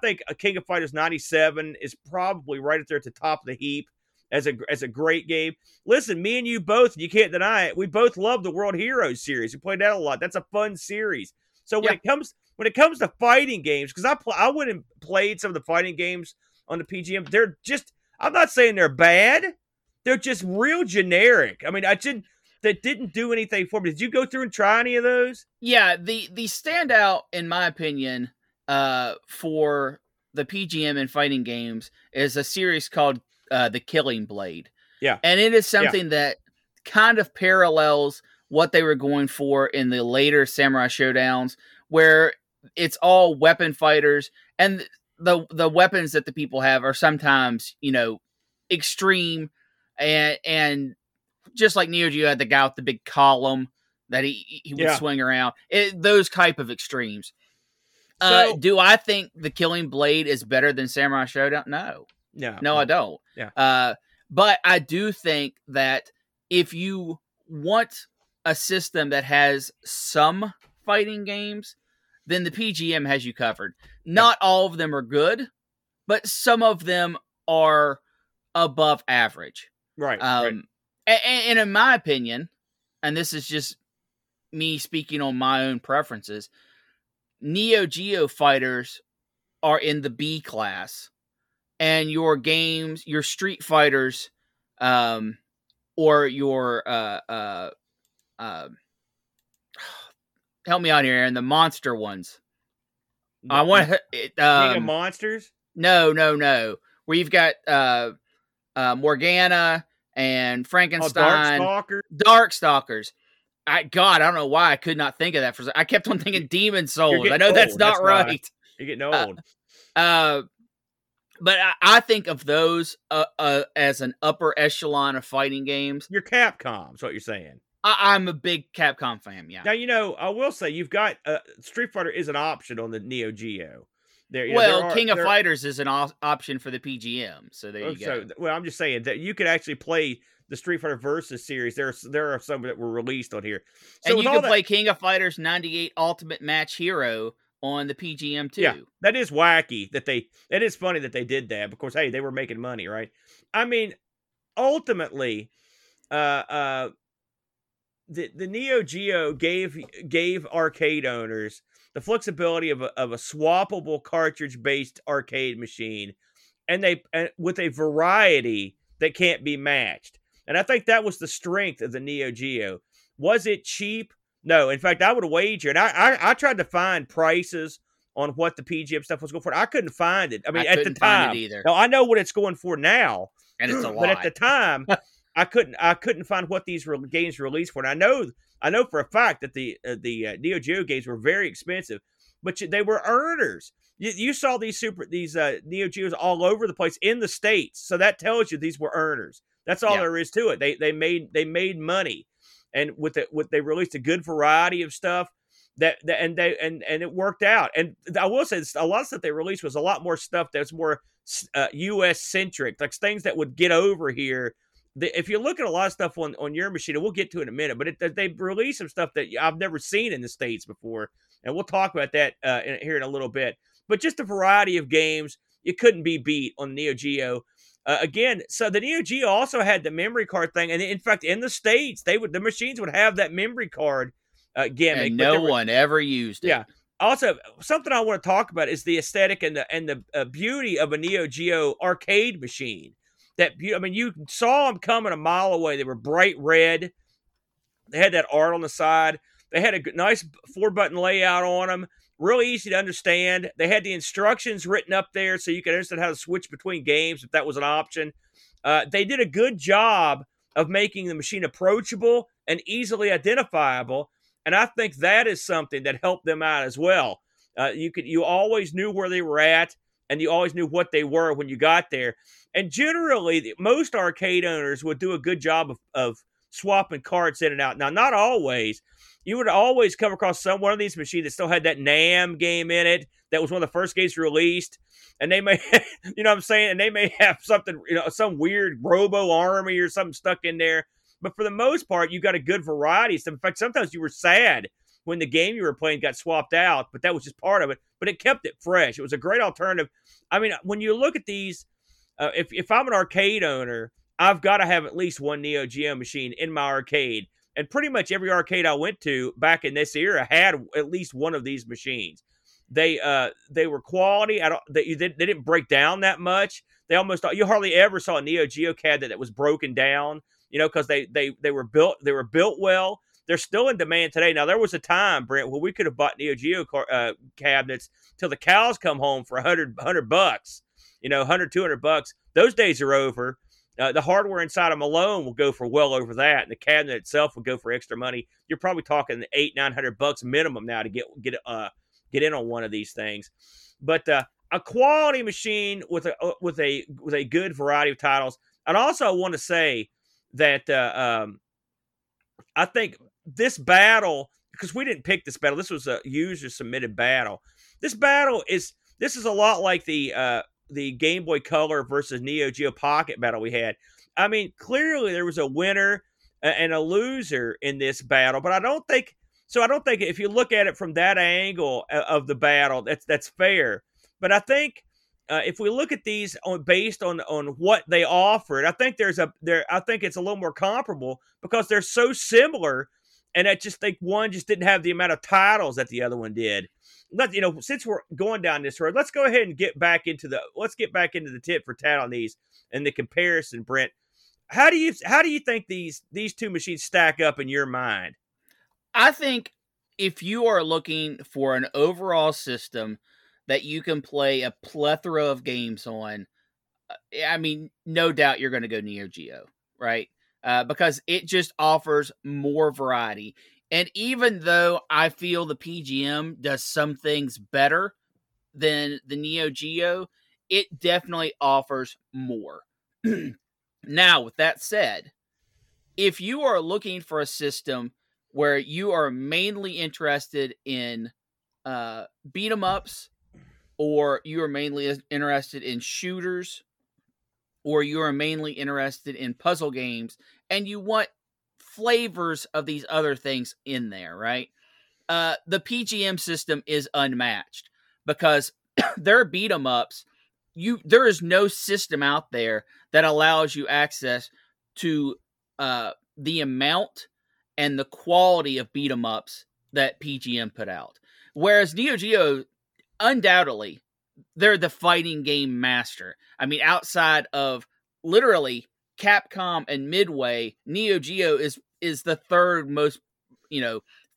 think King of Fighters 97 is probably right up there at the top of the heap. As a great game. Listen, me and you both, you can't deny it, we both love the World Heroes series. We played that a lot. That's a fun series. So when it comes to fighting games, because I went and played some of the fighting games on the PGM. They're just, I'm not saying they're bad. They're just real generic. I mean, that didn't do anything for me. Did you go through and try any of those? Yeah, the standout, in my opinion, for the PGM and fighting games is a series called The Killing Blade. Yeah. And it is something that kind of parallels what they were going for in the later Samurai Showdowns, where it's all weapon fighters, and the weapons that the people have are sometimes, you know, extreme, and just like Neo Geo had the guy with the big column that he would swing around. Those type of extremes. So, do I think The Killing Blade is better than Samurai Showdown? No, I don't. Yeah. But I do think that if you want a system that has some fighting games, then the PGM has you covered. Not all of them are good, but some of them are above average. Right. And in my opinion, and this is just me speaking on my own preferences, Neo Geo fighters are in the B class. And your games, your Street Fighters, or your help me out here, Aaron, the monster ones. I want King of Monsters. No. Where you've got Morgana and Frankenstein, Darkstalkers. I don't know why I could not think of that for. I kept on thinking Demon Souls. I know that's not right. You're getting old. But I think of those as an upper echelon of fighting games. You're Capcom, is what you're saying. I'm a big Capcom fan, yeah. Now, you know, I will say you've got Street Fighter is an option on the Neo Geo. King of Fighters is an option for the PGM, so there you go. So, well, I'm just saying that you could actually play the Street Fighter Versus series. There are some that were released on here. So and you can play King of Fighters 98 Ultimate Match Hero on the PGM too. Yeah, that is wacky that is funny that they did that. Of course, hey, they were making money, right? I mean, ultimately, the Neo Geo gave arcade owners the flexibility of a swappable cartridge based arcade machine, and with a variety that can't be matched. And I think that was the strength of the Neo Geo. Was it cheap? No, in fact, I would wager, and I tried to find prices on what the PGM stuff was going for. I couldn't find it. I mean, at the time, now I know what it's going for now, and it's a lot. But at the time, I couldn't find what these games were released for. And I know I know for a fact that the Neo Geo games were very expensive, but they were earners. You saw these Neo Geos all over the place in the States, so that tells you these were earners. That's all there is to it. They made money, and they released a good variety of stuff that it worked out. And I will say this, a lot of stuff they released was a lot more stuff that's more U.S. centric, like things that would get over here. If you look at a lot of stuff on your machine, and we'll get to it in a minute, but they released some stuff that I've never seen in the States before, and we'll talk about that here in a little bit. But just a variety of games, it couldn't be beat on Neo Geo. Again, so the Neo Geo also had the memory card thing, and in fact, in the States, the machines would have that memory card gimmick. And no one ever used it. Yeah. Also, something I want to talk about is the aesthetic and the beauty of a Neo Geo arcade machine. You saw them coming a mile away. They were bright red. They had that art on the side. They had a nice 4-button layout on them. Really easy to understand. They had the instructions written up there so you could understand how to switch between games if that was an option. They did a good job of making the machine approachable and easily identifiable, and I think that is something that helped them out as well. You always knew where they were at, and you always knew what they were when you got there. And generally, most arcade owners would do a good job of swapping carts in and out. Now, not always. You would always come across one of these machines that still had that NAM game in it. That was one of the first games released. And they may, you know what I'm saying? And they may have something, some weird Robo Army or something stuck in there. But for the most part, you got a good variety of stuff. In fact, sometimes you were sad when the game you were playing got swapped out, but that was just part of it. But it kept it fresh. It was a great alternative. I mean, when you look at these, if I'm an arcade owner, I've got to have at least one Neo Geo machine in my arcade. And pretty much every arcade I went to back in this era had at least one of these machines. They were quality. They didn't break down that much. You hardly ever saw a Neo Geo cabinet that was broken down, because they were built well. They're still in demand today. Now, there was a time, Brent, where we could have bought Neo Geo cabinets till the cows come home for $100, $100, $200. Those days are over. The hardware inside them alone will go for well over that, and the cabinet itself will go for extra money. You're probably talking $800-$900 minimum now to get in on one of these things. But a quality machine with a good variety of titles. And also, I want to say that I think this battle, because we didn't pick this battle, this was a user submitted battle. This battle is a lot like the Game Boy Color versus Neo Geo Pocket battle we had. I mean, clearly there was a winner and a loser in this battle, but I don't think if you look at it from that angle of the battle, that's fair. But I think if we look at these based on what they offered, I think it's a little more comparable because they're so similar, and I just think one just didn't have the amount of titles that the other one did. Since we're going down this road, let's go ahead and get back into the tit for tat on these and the comparison, Brent. How do you think these two machines stack up in your mind? I think if you are looking for an overall system that you can play a plethora of games on, I mean, no doubt you're going to go Neo Geo, right? Because it just offers more variety. And even though I feel the PGM does some things better than the Neo Geo, it definitely offers more. Now, with that said, if you are looking for a system where you are mainly interested in beat-em-ups, or you are mainly interested in shooters, or you are mainly interested in puzzle games, and you want flavors of these other things in there, right? The PGM system is unmatched because their beat 'em ups, there is no system out there that allows you access to the amount and the quality of beat 'em ups that PGM put out. Whereas Neo Geo, undoubtedly, they're the fighting game master. I mean, outside of literally Capcom and Midway, Neo Geo is the third most,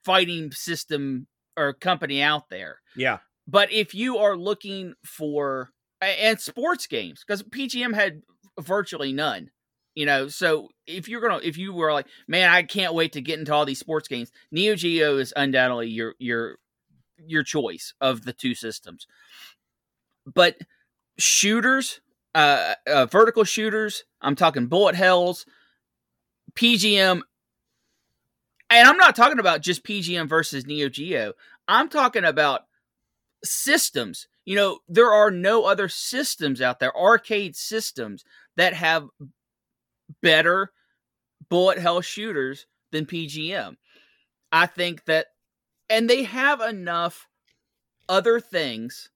fighting system or company out there. Yeah. But if you are looking for sports games, because PGM had virtually none, You know, so if you were like, man, I can't wait to get into all these sports games, Neo Geo is undoubtedly your choice of the two systems. But shooters, vertical shooters, I'm talking bullet hells, PGM, and I'm not talking about just PGM versus Neo Geo. I'm talking about systems. You know, there are no other systems out there, arcade systems, that have better bullet hell shooters than PGM. I think that, and they have enough other things.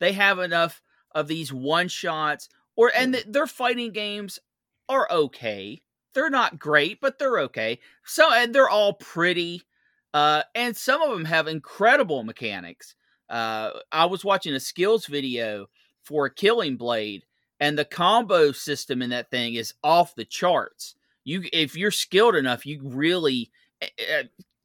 They have enough of these one shots, and their fighting games are okay. They're not great, but they're okay. So, and they're all pretty, and some of them have incredible mechanics. I was watching a skills video for Killing Blade, and the combo system in that thing is off the charts. If you're skilled enough, you really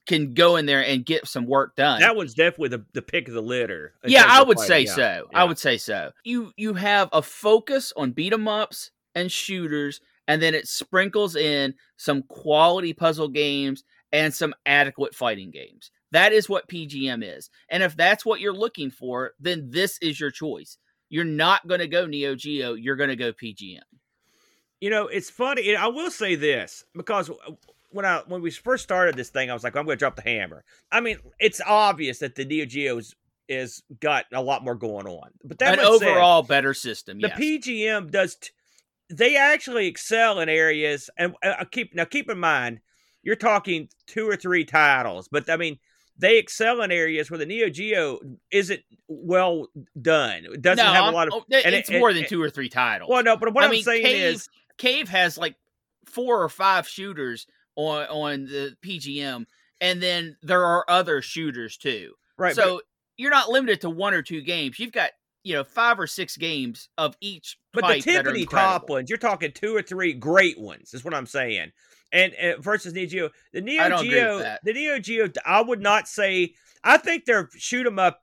can go in there and get some work done. That was definitely the pick of the litter. Yeah, I would say so. Yeah. I would say so. You have a focus on beat 'em ups and shooters, and then it sprinkles in some quality puzzle games and some adequate fighting games. That is what PGM is. And if that's what you're looking for, then this is your choice. You're not going to go Neo Geo. You're going to go PGM. You know, it's funny. I will say this, because when we first started this thing, I was like, I'm going to drop the hammer. I mean, it's obvious that the Neo Geo is got a lot more going on. But that an overall said, better system. The PGM does. They actually excel in areas. And keep in mind, you're talking 2 or 3 titles. But, I mean, they excel in areas where the Neo Geo isn't well done. It doesn't have a lot of... It's more than 2 or 3 titles. Well, no, but what I'm saying is... Cave has like 4 or 5 shooters on the PGM, and then there are other shooters too. Right. So you're not limited to 1 or 2 games. You've got 5 or 6 games of each type. But the tippity-top ones, you're talking 2 or 3 great ones, is what I'm saying. And versus Neo Geo, the Neo Geo, I would not say. I think their shoot 'em up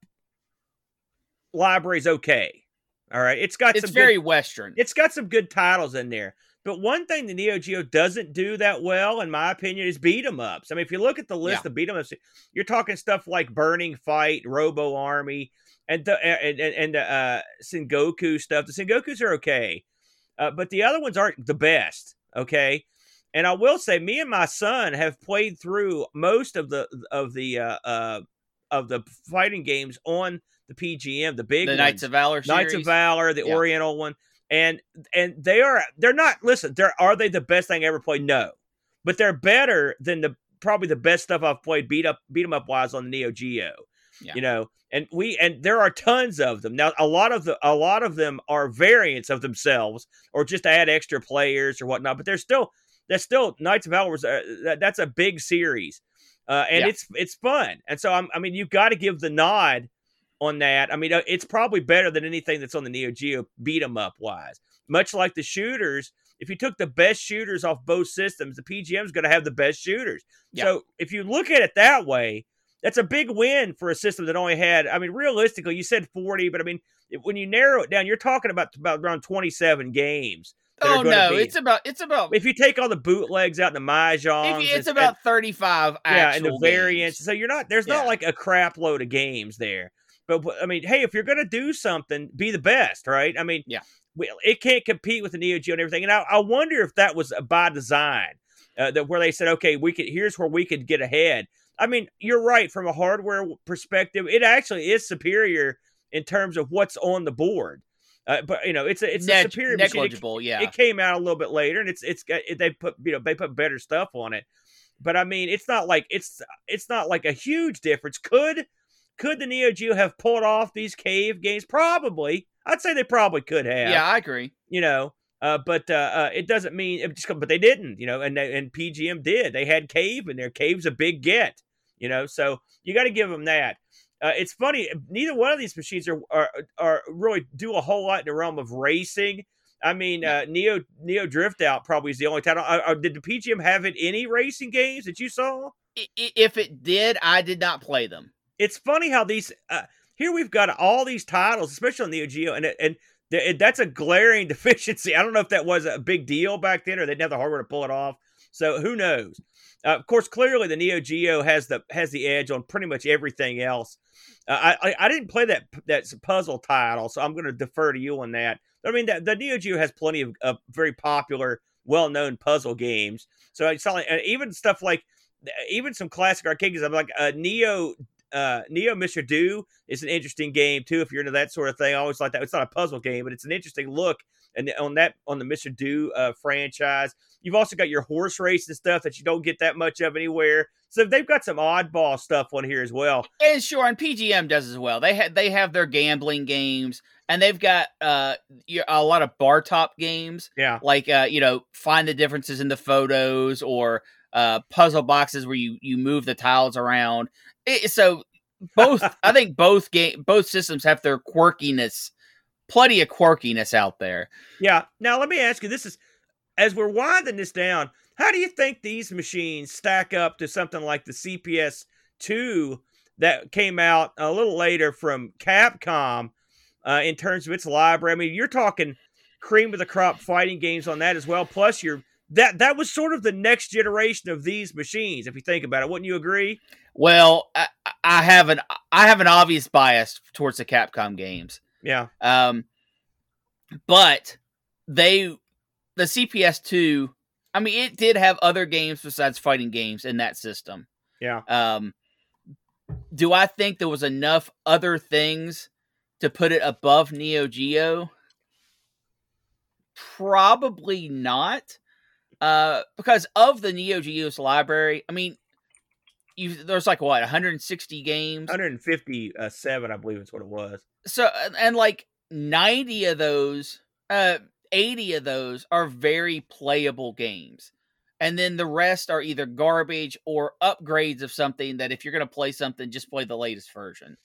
library's okay. All right, it's very Western. It's got some good titles in there. But one thing the Neo Geo doesn't do that well, in my opinion, is beat 'em ups. I mean, if you look at the list of beat 'em ups, you're talking stuff like Burning Fight, Robo Army, and the Sengoku stuff. The Sengokus are okay, but the other ones aren't the best. Okay. And I will say, me and my son have played through most of the fighting games on the PGM, the big ones. Knights of Valor series. Knights of Valor, the Oriental one, and they're not. Listen, are they the best thing I ever played? No, but they're better than probably the best stuff I've played beat 'em up wise on the Neo Geo. Yeah. You know, and there are tons of them now. A lot of them are variants of themselves, or just add extra players or whatnot. But That's still Knights of Valor. That's a big series, and it's fun. And so I mean, you've got to give the nod on that. I mean, it's probably better than anything that's on the Neo Geo beat 'em up wise. Much like the shooters, if you took the best shooters off both systems, the PGM is going to have the best shooters. Yeah. So if you look at it that way, that's a big win for a system that only had. I mean, realistically, you said 40, but I mean, when you narrow it down, you're talking about around 27 games. Oh no, it's about if you take all the bootlegs out and the mahjong, it's about 35 actual and the variants. So there's not like a crap load of games there. But I mean, hey, if you're gonna do something, be the best, right? I mean, it can't compete with the Neo Geo and everything. And I wonder if that was by design, that where they said, okay, here's where we could get ahead. I mean, you're right, from a hardware perspective, it actually is superior in terms of what's on the board. But it's a superior negligible machine. It came out a little bit later, and they put better stuff on it. But I mean, it's not like a huge difference. Could the Neo Geo have pulled off these Cave games? Probably, I'd say they probably could have. Yeah, I agree. But it doesn't mean it just. But they didn't, and PGM did. They had Cave in there. Cave's a big get, So you got to give them that. It's funny. Neither one of these machines are really do a whole lot in the realm of racing. I mean, Neo Drift Out probably is the only title. Did the PGM have it any racing games that you saw? If it did, I did not play them. It's funny how these here we've got all these titles, especially on Neo Geo, and That's a glaring deficiency. I don't know if that was a big deal back then or they didn't have the hardware to pull it off. So who knows? Of course, clearly the Neo Geo has the edge on pretty much everything else. I didn't play that puzzle title, so I'm going to defer to you on that. I mean, the Neo Geo has plenty of very popular, well-known puzzle games. So it's not like, even stuff like even some classic arcade games. I'm like Neo Mr. Do is an interesting game too. If you're into that sort of thing, I always like that. It's not a puzzle game, but it's an interesting look. And on the Mr. Do franchise, you've also got your horse race and stuff that you don't get that much of anywhere. So they've got some oddball stuff on here as well. And sure, and PGM does as well. They have their gambling games, and they've got a lot of bar top games. Yeah, like find the differences in the photos or puzzle boxes where you move the tiles around. I think both systems have their quirkiness. Plenty of quirkiness out there. Yeah. Now, let me ask you, this is, as we're winding this down, how do you think these machines stack up to something like the CPS2 that came out a little later from Capcom in terms of its library? I mean, you're talking cream of the crop fighting games on that as well. Plus, that was sort of the next generation of these machines, if you think about it. Wouldn't you agree? Well, I have an obvious bias towards the Capcom games. Yeah. But the CPS2, I mean, it did have other games besides fighting games in that system. Yeah. Do I think there was enough other things to put it above Neo Geo? Probably not. Because of the Neo Geo's library, I mean, there's like, what, 160 games? 157, I believe is what it was. So, and like 90 of those, 80 of those are very playable games. And then the rest are either garbage or upgrades of something that if you're going to play something, just play the latest version.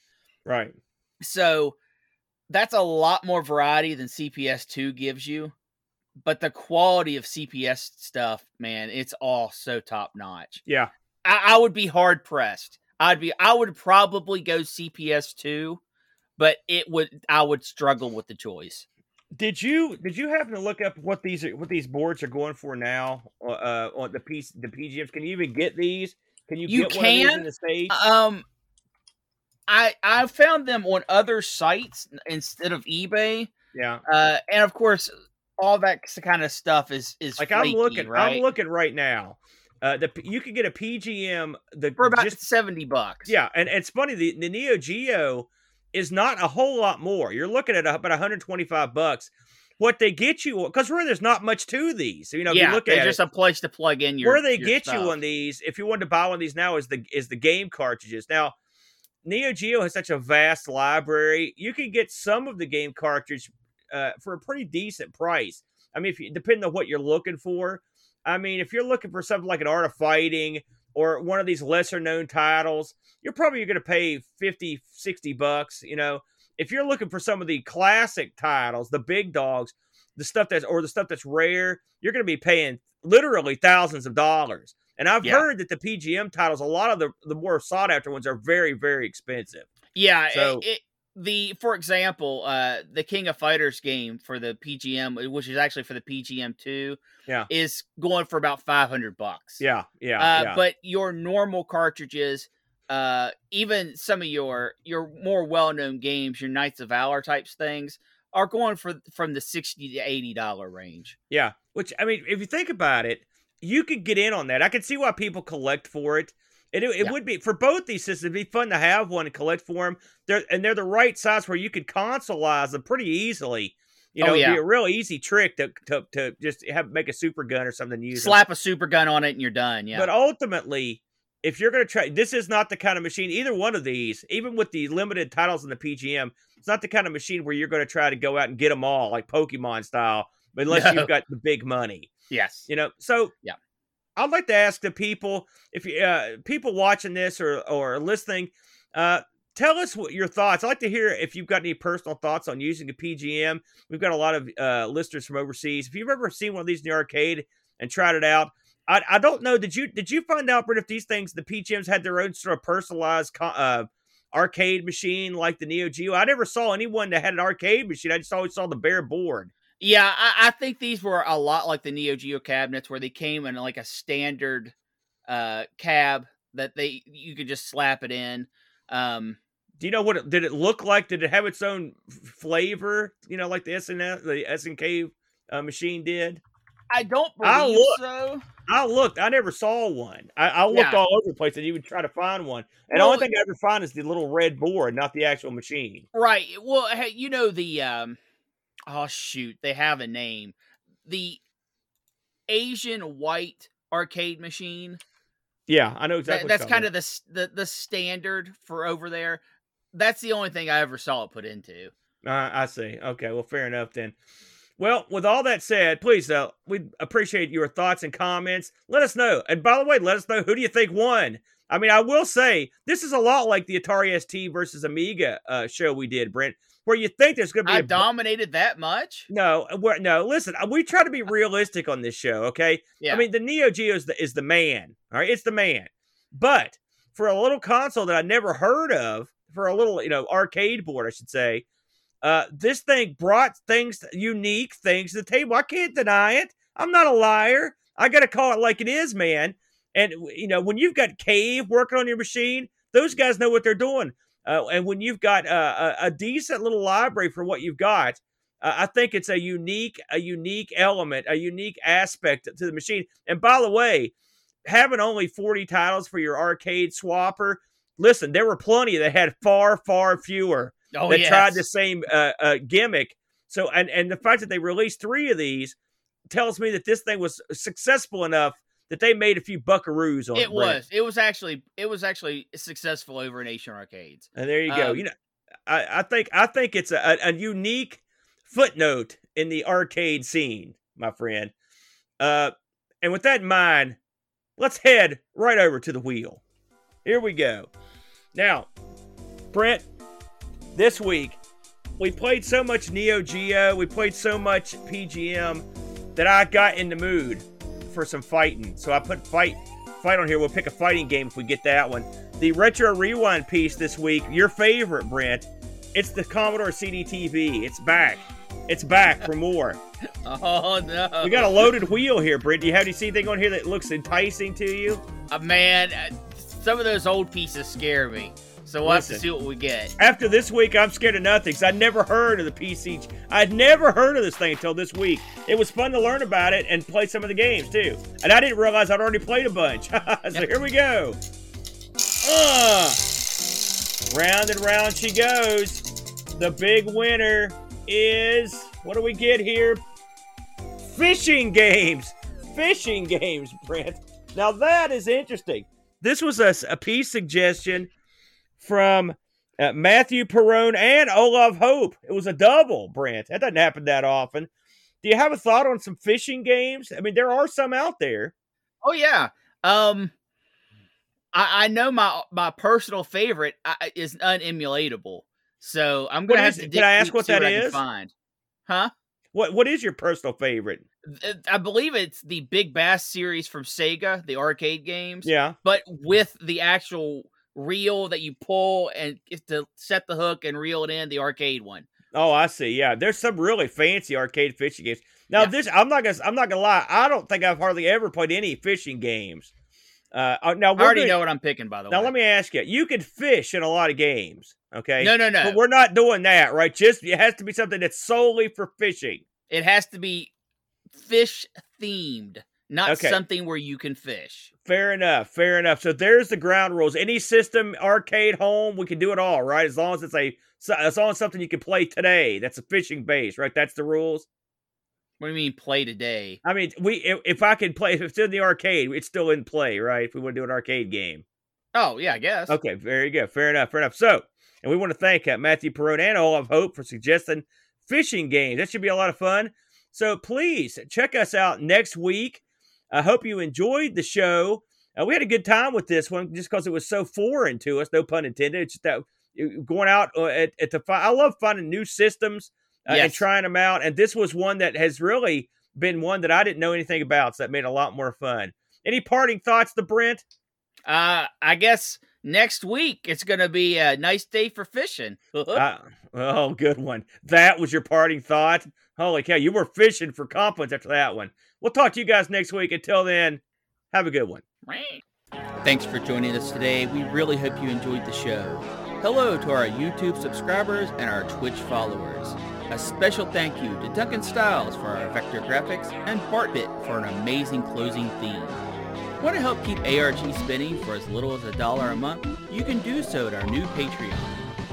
Right. So that's a lot more variety than CPS2 gives you. But the quality of CPS stuff, man, it's all so top notch. Yeah. I would be hard pressed. I would probably go CPS2, but I would struggle with the choice. Did you happen to look up what these boards are going for now on the PGMs? Can you even get these? Can you get one of these in the States? I found them on other sites instead of eBay. Yeah. And of course all that kind of stuff is like flaky, I'm looking right now. You can get a PGM for about $70. Yeah, and it's funny, the Neo Geo is not a whole lot more. You're looking at about $125. What they get you, because really there's not much to these. So, if you look at it, it's just a place to plug in your. Where they get stuff. You on these, if you wanted to buy one of these now, is the game cartridges. Now, Neo Geo has such a vast library. You can get some of the game cartridge for a pretty decent price. I mean, depending on what you're looking for. I mean, if you're looking for something like an Art of Fighting or one of these lesser-known titles, you're probably going to pay $50, $60, If you're looking for some of the classic titles, the big dogs, the stuff that's rare, you're going to be paying literally thousands of dollars. And I've heard that the PGM titles, a lot of the more sought-after ones are very, very expensive. Yeah, so... for example, the King of Fighters game for the PGM, which is actually for the PGM2, is going for about $500. Yeah. But your normal cartridges, even some of your more well-known games, your Knights of Valor types things, are going from the $60 to $80 range. Yeah, which I mean, if you think about it, you could get in on that. I can see why people collect for it. It would be, for both these systems, it'd be fun to have one and collect for them. They're the right size where you could consolize them pretty easily. It'd be a real easy trick to just make a super gun or something to use. Slap a super gun on it and you're done, yeah. But ultimately, if you're going to try, this is not the kind of machine, either one of these, even with the limited titles in the PGM, it's not the kind of machine where you're going to try to go out and get them all, like Pokemon style, unless you've got the big money. Yes. So... yeah. I'd like to ask the people, if you, people watching this or listening, tell us what your thoughts. I'd like to hear if you've got any personal thoughts on using a PGM. We've got a lot of listeners from overseas. If you've ever seen one of these in the arcade and tried it out, I don't know. Did you find out, Brent, if these things, the PGMs, had their own sort of personalized arcade machine like the Neo Geo. I never saw anyone that had an arcade machine. I just always saw the bare board. Yeah, I think these were a lot like the Neo Geo cabinets, where they came in like a standard cab that you could just slap it in. Do you know what did it look like? Did it have its own flavor? You know, like the SNK machine did. I don't believe so. I looked. I never saw one. I looked all over the place and even try to find one. And the only thing I ever find is the little red board, not the actual machine. Right. Well, hey, you know the oh shoot, they have a name. The Asian white arcade machine. Yeah, I know exactly. That's kind of the standard for over there. That's the only thing I ever saw it put into. I see. Okay, well, fair enough then. Well, with all that said, please, we appreciate your thoughts and comments. Let us know. And by the way, let us know, who do you think won? I mean, I will say, this is a lot like the Atari ST versus Amiga show we did, Brent, where you think there's going to be... I dominated that much? No, listen, we try to be realistic on this show, okay? Yeah. I mean, the Neo Geo is the man, all right? It's the man. But for a little console that I never heard of, for a little, arcade board, I should say, this thing brought unique things to the table. I can't deny it. I'm not a liar. I got to call it like it is, man. And, when you've got Cave working on your machine, those guys know what they're doing. And when you've got a decent little library for what you've got, I think it's a unique element, a unique aspect to the machine. And by the way, having only 40 titles for your arcade swapper, listen, there were plenty that had far, far fewer. Oh, that tried the same gimmick. So, and the fact that they released 3 of these tells me that this thing was successful enough that they made a few buckaroos on it. It was actually successful over in Asian arcades. And there you go. I think it's a unique footnote in the arcade scene, my friend. And with that in mind, let's head right over to the wheel. Here we go. Now, Brent, this week, we played so much Neo Geo, we played so much PGM that I got in the mood for some fighting. So I put fight on here. We'll pick a fighting game if we get that one. The Retro Rewind piece this week, your favorite, Brent, it's the Commodore CD-TV. It's back. It's back for more. Oh, no. We got a loaded wheel here, Brent. Do you see anything on here that looks enticing to you? Man, some of those old pieces scare me. So we'll have to see what we get. After this week, I'm scared of nothing because I'd never heard of the PC. I'd never heard of this thing until this week. It was fun to learn about it and play some of the games, too. And I didn't realize I'd already played a bunch. So here we go. Round and round she goes. The big winner is... What do we get here? Fishing games. Fishing games, Brent. Now that is interesting. This was a piece suggestion from Matthew Perrone and Olav Hope. It was a double, Brent. That doesn't happen that often. Do you have a thought on some fishing games? I mean, there are some out there. Oh, yeah. I know my personal favorite is unemulatable. So I'm going to have to dig deep to see what I can find. Huh? What is your personal favorite? I believe it's the Big Bass series from Sega, the arcade games. Yeah. But with the actual... reel that you pull and to set the hook and reel it in, the arcade one. Oh, I see. Yeah, there's some really fancy arcade fishing games. Now, this I'm not gonna lie. I don't think I've hardly ever played any fishing games. Now I already know what I'm picking. By the way, now let me ask you: you could fish in a lot of games, okay? No. But we're not doing that, right? Just it has to be something that's solely for fishing. It has to be fish themed. Not something where you can fish. Fair enough. So there's the ground rules. Any system, arcade, home, we can do it all, right? As long as it's something you can play today. That's a fishing base, right? That's the rules. What do you mean play today? I mean, if it's in the arcade, it's still in play, right? If we want to do an arcade game. Oh, yeah, I guess. Okay, very good. Fair enough. So, and we want to thank Matthew Perrone and Olav Hope for suggesting fishing games. That should be a lot of fun. So please check us out next week. I hope you enjoyed the show. We had a good time with this one just because it was so foreign to us, no pun intended. It's just that going out I love finding new systems and trying them out. And this was one that has really been one that I didn't know anything about, so that made it a lot more fun. Any parting thoughts to Brent? I guess next week it's going to be a nice day for fishing. Oh, good one. That was your parting thought? Holy cow, you were fishing for compliments after that one. We'll talk to you guys next week. Until then, have a good one. Thanks for joining us today. We really hope you enjoyed the show. Hello to our YouTube subscribers and our Twitch followers. A special thank you to Duncan Stiles for our vector graphics and Bartbit for an amazing closing theme. Want to help keep ARG spinning for as little as $1 a month? You can do so at our new Patreon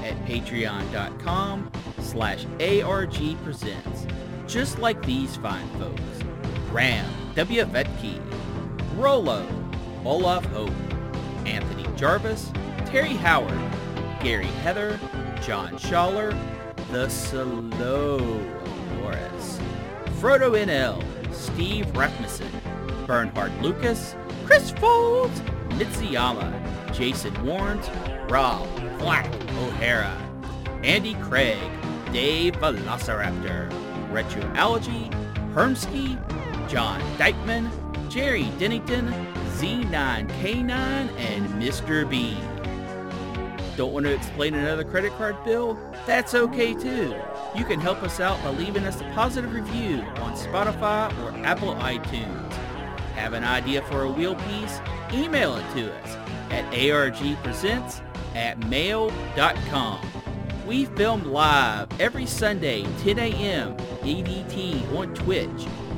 at patreon.com/ARG presents. Just like these fine folks. Graham W. Vetke, Rolo, Olaf Hope, Anthony Jarvis, Terry Howard, Gary Heather, John Schaller, The Slow Norris, Frodo NL, Steve Rasmussen, Bernhard Lucas, Chris Folds, Mitsuyama, Jason Warnes, Rob Black O'Hara, Andy Craig, Dave Velociraptor, Retroalgy, Hermsky, John Dykeman, Jerry Dennington, Z9K9, and Mr. B. Don't want to explain another credit card bill? That's okay too. You can help us out by leaving us a positive review on Spotify or Apple iTunes. Have an idea for a wheel piece? Email it to us at argpresents@mail.com. We film live every Sunday, 10 a.m. EDT on Twitch.